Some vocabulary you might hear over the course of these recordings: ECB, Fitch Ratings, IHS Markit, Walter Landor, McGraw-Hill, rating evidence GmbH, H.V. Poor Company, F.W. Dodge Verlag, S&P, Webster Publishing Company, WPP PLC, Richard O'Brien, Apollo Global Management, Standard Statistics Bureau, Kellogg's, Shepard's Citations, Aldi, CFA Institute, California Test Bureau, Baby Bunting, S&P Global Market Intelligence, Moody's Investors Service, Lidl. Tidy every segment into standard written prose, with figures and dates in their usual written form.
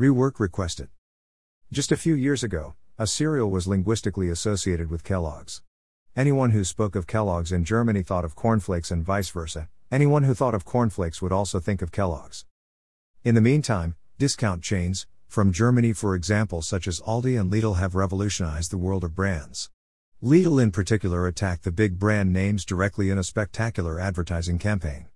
Rework requested. Just a few years ago, a cereal was linguistically associated with Kellogg's. Anyone who spoke of Kellogg's in Germany thought of cornflakes and vice versa. Anyone who thought of cornflakes would also think of Kellogg's. In the meantime, discount chains, from Germany for example such as Aldi and Lidl, have revolutionized the world of brands. Lidl in particular attacked the big brand names directly in a spectacular advertising campaign.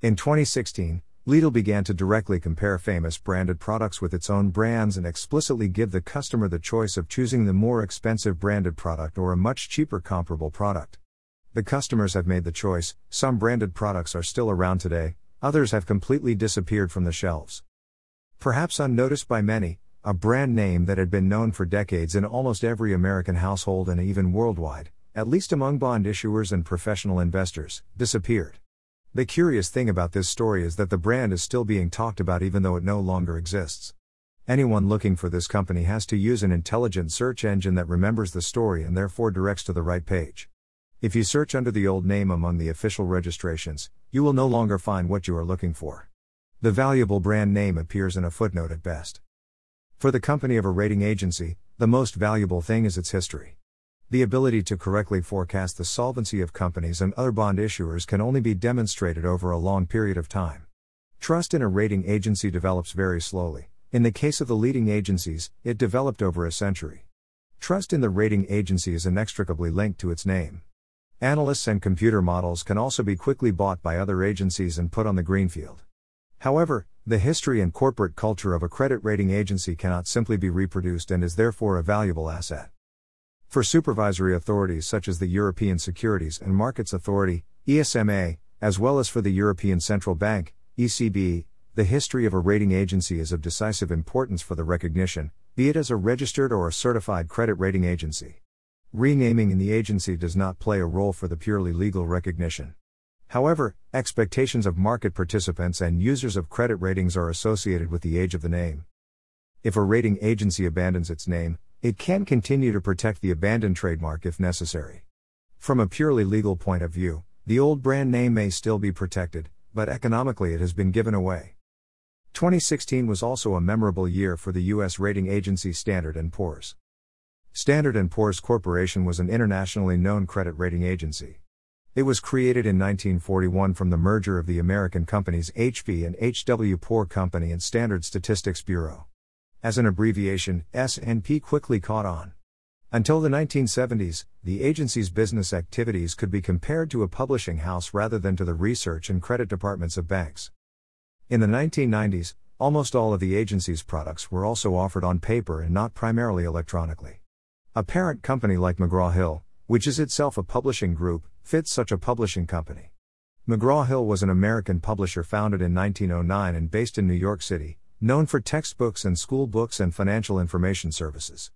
In 2016, Lidl began to directly compare famous branded products with its own brands and explicitly give the customer the choice of choosing the more expensive branded product or a much cheaper comparable product. The customers have made the choice. Some branded products are still around today, others have completely disappeared from the shelves. Perhaps unnoticed by many, a brand name that had been known for decades in almost every American household and even worldwide, at least among bond issuers and professional investors, disappeared. The curious thing about this story is that the brand is still being talked about even though it no longer exists. Anyone looking for this company has to use an intelligent search engine that remembers the story and therefore directs to the right page. If you search under the old name among the official registrations, you will no longer find what you are looking for. The valuable brand name appears in a footnote at best. For the company of a rating agency, the most valuable thing is its history. The ability to correctly forecast the solvency of companies and other bond issuers can only be demonstrated over a long period of time. Trust in a rating agency develops very slowly. In the case of the leading agencies, it developed over a century. Trust in the rating agency is inextricably linked to its name. Analysts and computer models can also be quickly bought by other agencies and put on the greenfield. However, the history and corporate culture of a credit rating agency cannot simply be reproduced and is therefore a valuable asset. For supervisory authorities such as the European Securities and Markets Authority, ESMA, as well as for the European Central Bank, ECB, the history of a rating agency is of decisive importance for the recognition, be it as a registered or a certified credit rating agency. Renaming in the agency does not play a role for the purely legal recognition. However, expectations of market participants and users of credit ratings are associated with the age of the name. If a rating agency abandons its name, it can continue to protect the abandoned trademark if necessary. From a purely legal point of view, the old brand name may still be protected, but economically it has been given away. 2016 was also a memorable year for the U.S. rating agency Standard & Poor's. Standard & Poor's Corporation was an internationally known credit rating agency. It was created in 1941 from the merger of the American companies H.V. and H.W. Poor Company and Standard Statistics Bureau. As an abbreviation, S&P quickly caught on. Until the 1970s, the agency's business activities could be compared to a publishing house rather than to the research and credit departments of banks. In the 1990s, almost all of the agency's products were also offered on paper and not primarily electronically. A parent company like McGraw-Hill, which is itself a publishing group, fits such a publishing company. McGraw-Hill was an American publisher founded in 1909 and based in New York City, known for textbooks and school books and financial information services.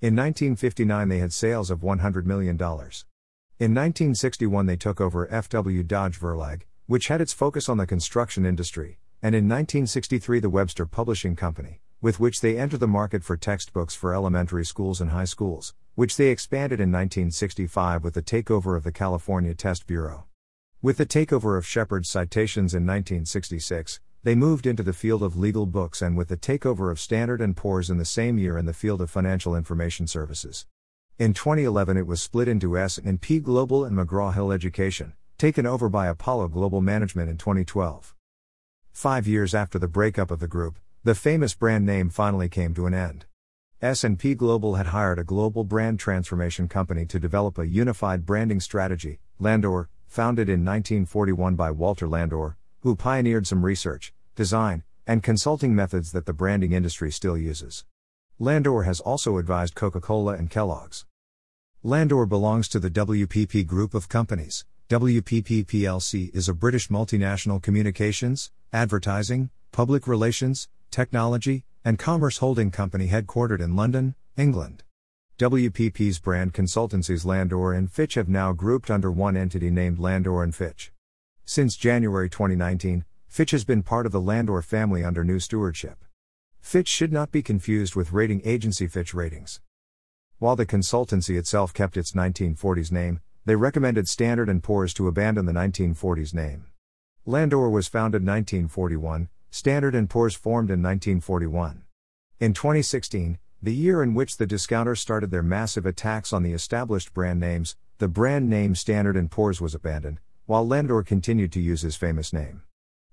In 1959 they had sales of $100 million. In 1961 they took over F.W. Dodge Verlag, which had its focus on the construction industry, and in 1963 the Webster Publishing Company, with which they entered the market for textbooks for elementary schools and high schools, which they expanded in 1965 with the takeover of the California Test Bureau. With the takeover of Shepard's Citations in 1966, they moved into the field of legal books and with the takeover of Standard & Poor's in the same year in the field of financial information services. In 2011 it was split into S&P Global and McGraw-Hill Education, taken over by Apollo Global Management in 2012. 5 years after the breakup of the group, the famous brand name finally came to an end. S&P Global had hired a global brand transformation company to develop a unified branding strategy, Landor, founded in 1941 by Walter Landor, who pioneered some research, design, and consulting methods that the branding industry still uses. Landor has also advised Coca-Cola and Kellogg's. Landor belongs to the WPP group of companies. WPP PLC is a British multinational communications, advertising, public relations, technology, and commerce holding company headquartered in London, England. WPP's brand consultancies Landor and Fitch have now grouped under one entity named Landor and Fitch. Since January 2019, Fitch has been part of the Landor family under new stewardship. Fitch should not be confused with rating agency Fitch Ratings. While the consultancy itself kept its 1940s name, they recommended Standard & Poor's to abandon the 1940s name. Landor was founded 1941, Standard & Poor's formed in 1941. In 2016, the year in which the discounters started their massive attacks on the established brand names, the brand name Standard & Poor's was abandoned, while Landor continued to use his famous name.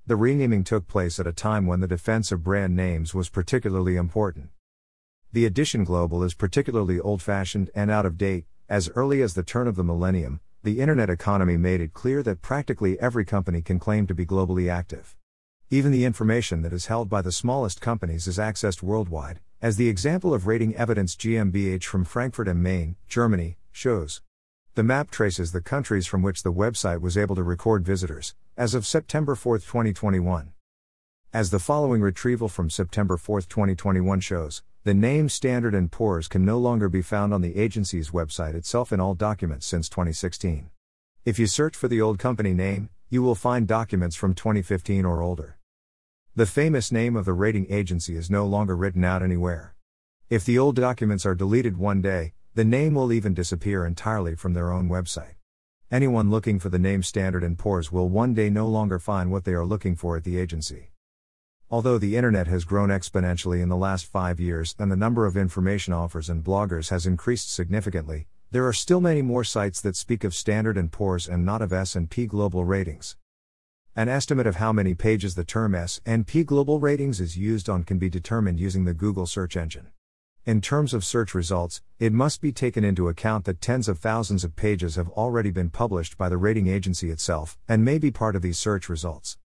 The renaming took place at a time when the defense of brand names was particularly important. The edition global is particularly old-fashioned and out of date. As early as the turn of the millennium, the internet economy made it clear that practically every company can claim to be globally active. Even the information that is held by the smallest companies is accessed worldwide, as the example of Rating Evidence GmbH from Frankfurt am Main, Germany, shows. The map traces the countries from which the website was able to record visitors, as of September 4, 2021. As the following retrieval from September 4, 2021 shows, the name Standard & Poor's can no longer be found on the agency's website itself in all documents since 2016. If you search for the old company name, you will find documents from 2015 or older. The famous name of the rating agency is no longer written out anywhere. If the old documents are deleted one day, the name will even disappear entirely from their own website. Anyone looking for the name Standard & Poor's will one day no longer find what they are looking for at the agency. Although the internet has grown exponentially in the last 5 years and the number of information offers and bloggers has increased significantly, there are still many more sites that speak of Standard & Poor's and not of S&P Global Ratings. An estimate of how many pages the term S&P Global Ratings is used on can be determined using the Google search engine. In terms of search results, it must be taken into account that tens of thousands of pages have already been published by the rating agency itself, and may be part of these search results.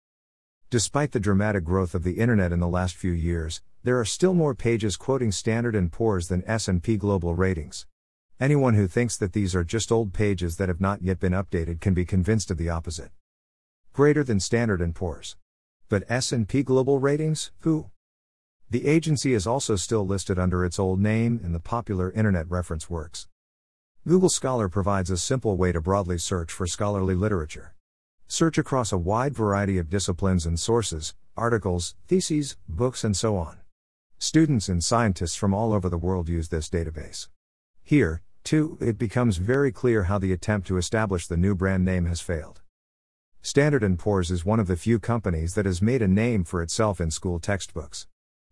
Despite the dramatic growth of the internet in the last few years, there are still more pages quoting Standard & Poor's than S&P Global Ratings. Anyone who thinks that these are just old pages that have not yet been updated can be convinced of the opposite. Greater than Standard & Poor's. But S&P Global Ratings, who? The agency is also still listed under its old name in the popular internet reference works. Google Scholar provides a simple way to broadly search for scholarly literature. Search across a wide variety of disciplines and sources, articles, theses, books, and so on. Students and scientists from all over the world use this database. Here, too, it becomes very clear how the attempt to establish the new brand name has failed. Standard & Poor's is one of the few companies that has made a name for itself in school textbooks.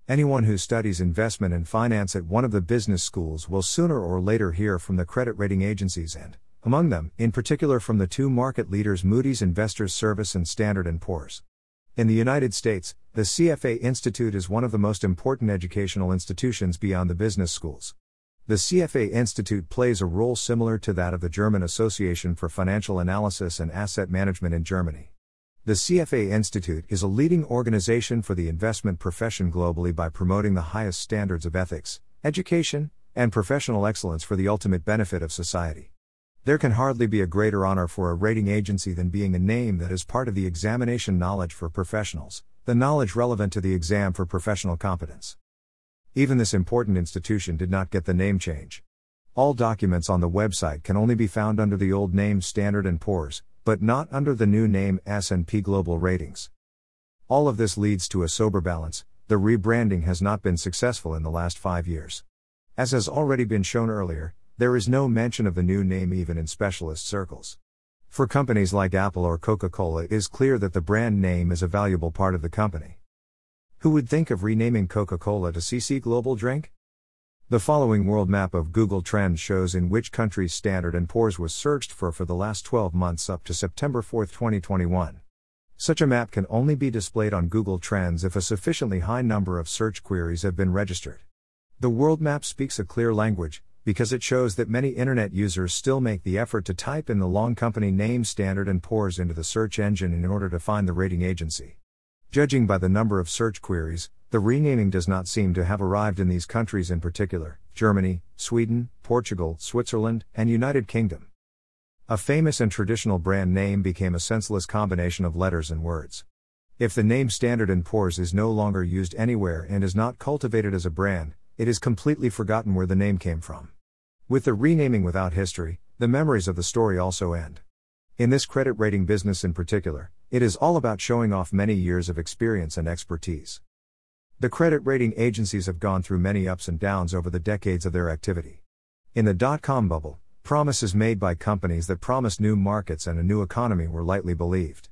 Anyone who studies investment and finance at one of the business schools will sooner or later hear from the credit rating agencies and, among them, in particular from the two market leaders Moody's Investors Service and Standard & Poor's. In the United States, the CFA Institute is one of the most important educational institutions beyond the business schools. The CFA Institute plays a role similar to that of the German Association for Financial Analysis and Asset Management in Germany. The CFA Institute is a leading organization for the investment profession globally by promoting the highest standards of ethics, education, and professional excellence for the ultimate benefit of society. There can hardly be a greater honor for a rating agency than being a name that is part of the examination knowledge for professionals, the knowledge relevant to the exam for professional competence. Even this important institution did not get the name change. All documents on the website can only be found under the old name Standard & Poor's, but not under the new name S&P Global Ratings. All of this leads to a sober balance. The rebranding has not been successful in the last 5 years. As has already been shown earlier, there is no mention of the new name even in specialist circles. For companies like Apple or Coca-Cola, it is clear that the brand name is a valuable part of the company. Who would think of renaming Coca-Cola to CC Global Drink? The following world map of Google Trends shows in which countries Standard & Poor's was searched for the last 12 months up to September 4, 2021. Such a map can only be displayed on Google Trends if a sufficiently high number of search queries have been registered. The world map speaks a clear language, because it shows that many internet users still make the effort to type in the long company name Standard & Poor's into the search engine in order to find the rating agency. Judging by the number of search queries, the renaming does not seem to have arrived in these countries in particular: Germany, Sweden, Portugal, Switzerland, and United Kingdom. A famous and traditional brand name became a senseless combination of letters and words. If the name Standard & Poor's is no longer used anywhere and is not cultivated as a brand, it is completely forgotten where the name came from. With the renaming without history, the memories of the story also end. In this credit rating business in particular, it is all about showing off many years of experience and expertise. The credit rating agencies have gone through many ups and downs over the decades of their activity. In the dot-com bubble, promises made by companies that promised new markets and a new economy were lightly believed.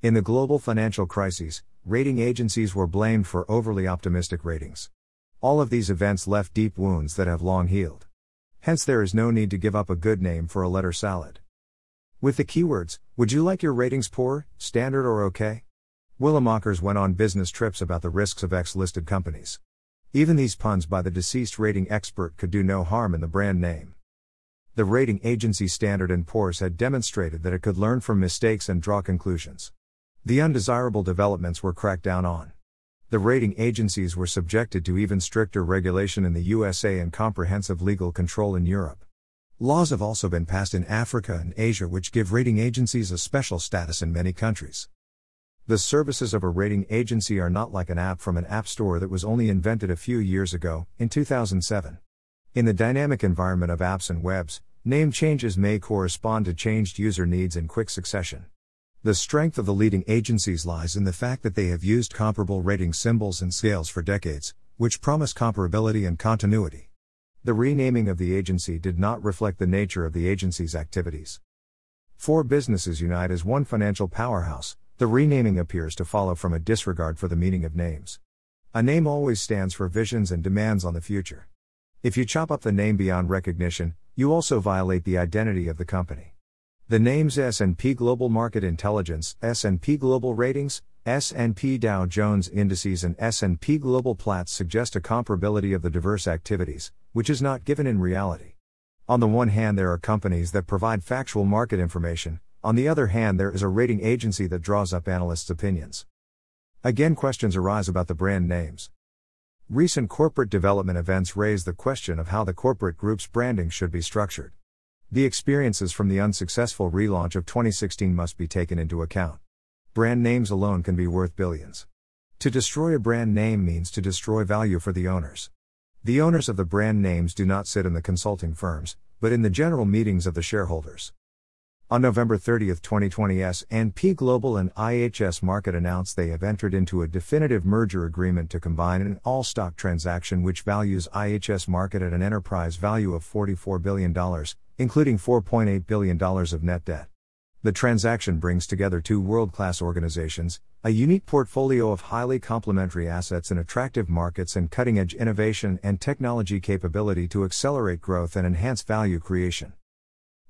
In the global financial crises, rating agencies were blamed for overly optimistic ratings. All of these events left deep wounds that have long healed. Hence there is no need to give up a good name for a letter salad. With the keywords, would you like your ratings poor, standard or okay? Willemachers went on business trips about the risks of X-listed companies. Even these puns by the deceased rating expert could do no harm in the brand name. The rating agency Standard & Poor's had demonstrated that it could learn from mistakes and draw conclusions. The undesirable developments were cracked down on. The rating agencies were subjected to even stricter regulation in the USA and comprehensive legal control in Europe. Laws have also been passed in Africa and Asia which give rating agencies a special status in many countries. The services of a rating agency are not like an app from an app store that was only invented a few years ago, in 2007. In the dynamic environment of apps and webs, name changes may correspond to changed user needs in quick succession. The strength of the leading agencies lies in the fact that they have used comparable rating symbols and scales for decades, which promise comparability and continuity. The renaming of the agency did not reflect the nature of the agency's activities. Four businesses unite as one financial powerhouse. The renaming appears to follow from a disregard for the meaning of names. A name always stands for visions and demands on the future. If you chop up the name beyond recognition, you also violate the identity of the company. The names S&P Global Market Intelligence, S&P Global Ratings, S&P Dow Jones Indices and S&P Global Platts suggest a comparability of the diverse activities, which is not given in reality. On the one hand there are companies that provide factual market information, on the other hand there is a rating agency that draws up analysts' opinions. Again questions arise about the brand names. Recent corporate development events raise the question of how the corporate group's branding should be structured. The experiences from the unsuccessful relaunch of 2016 must be taken into account. Brand names alone can be worth billions. To destroy a brand name means to destroy value for the owners. The owners of the brand names do not sit in the consulting firms, but in the general meetings of the shareholders. On November 30, 2020, S&P Global and IHS Markit announced they have entered into a definitive merger agreement to combine an all-stock transaction which values IHS Markit at an enterprise value of $44 billion, including $4.8 billion of net debt. The transaction brings together two world-class organizations, a unique portfolio of highly complementary assets in attractive markets and cutting-edge innovation and technology capability to accelerate growth and enhance value creation.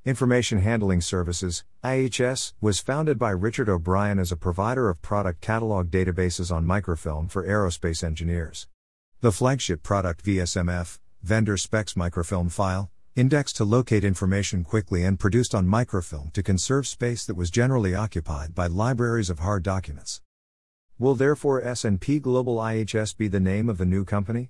Information Handling Services, IHS, was founded by Richard O'Brien as a provider of product catalog databases on microfilm for aerospace engineers. The flagship product VSMF, Vendor Specs Microfilm File, indexed to locate information quickly and produced on microfilm to conserve space that was generally occupied by libraries of hard documents. Will therefore S&P Global IHS be the name of the new company?